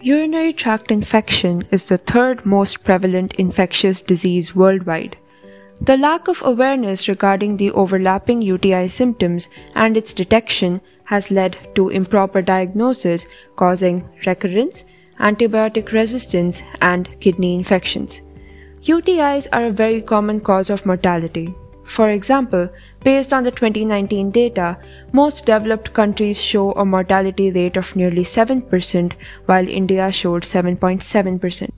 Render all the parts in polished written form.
Urinary tract infection is the third most prevalent infectious disease worldwide. The lack of awareness regarding the overlapping UTI symptoms and its detection has led to improper diagnosis, causing recurrence, antibiotic resistance, and kidney infections. UTIs are a very common cause of mortality. For example, based on the 2019 data, most developed countries show a mortality rate of nearly 7%, while India showed 7.7%.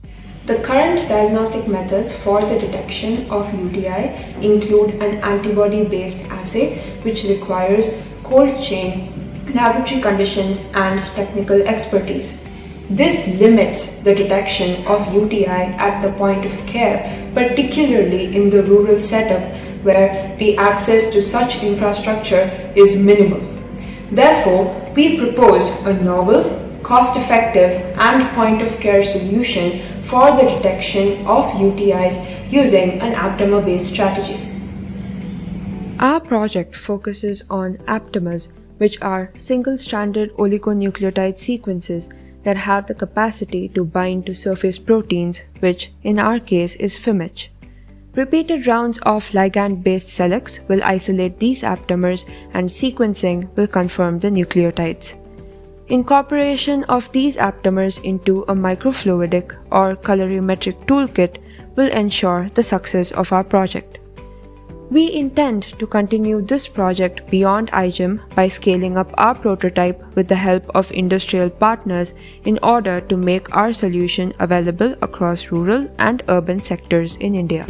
The current diagnostic methods for the detection of UTI include an antibody-based assay, which requires cold chain, laboratory conditions, and technical expertise. This limits the detection of UTI at the point of care, particularly in the rural setup where the access to such infrastructure is minimal. Therefore, we propose a novel, cost-effective, and point-of-care solution for the detection of UTIs using an aptamer-based strategy. Our project focuses on aptamers, which are single-stranded oligonucleotide sequences that have the capacity to bind to surface proteins, which in our case is FimH. Repeated rounds of ligand-based SELEX will isolate these aptamers, and sequencing will confirm the nucleotides. Incorporation of these aptamers into a microfluidic or colorimetric toolkit will ensure the success of our project. We intend to continue this project beyond iGEM by scaling up our prototype with the help of industrial partners in order to make our solution available across rural and urban sectors in India.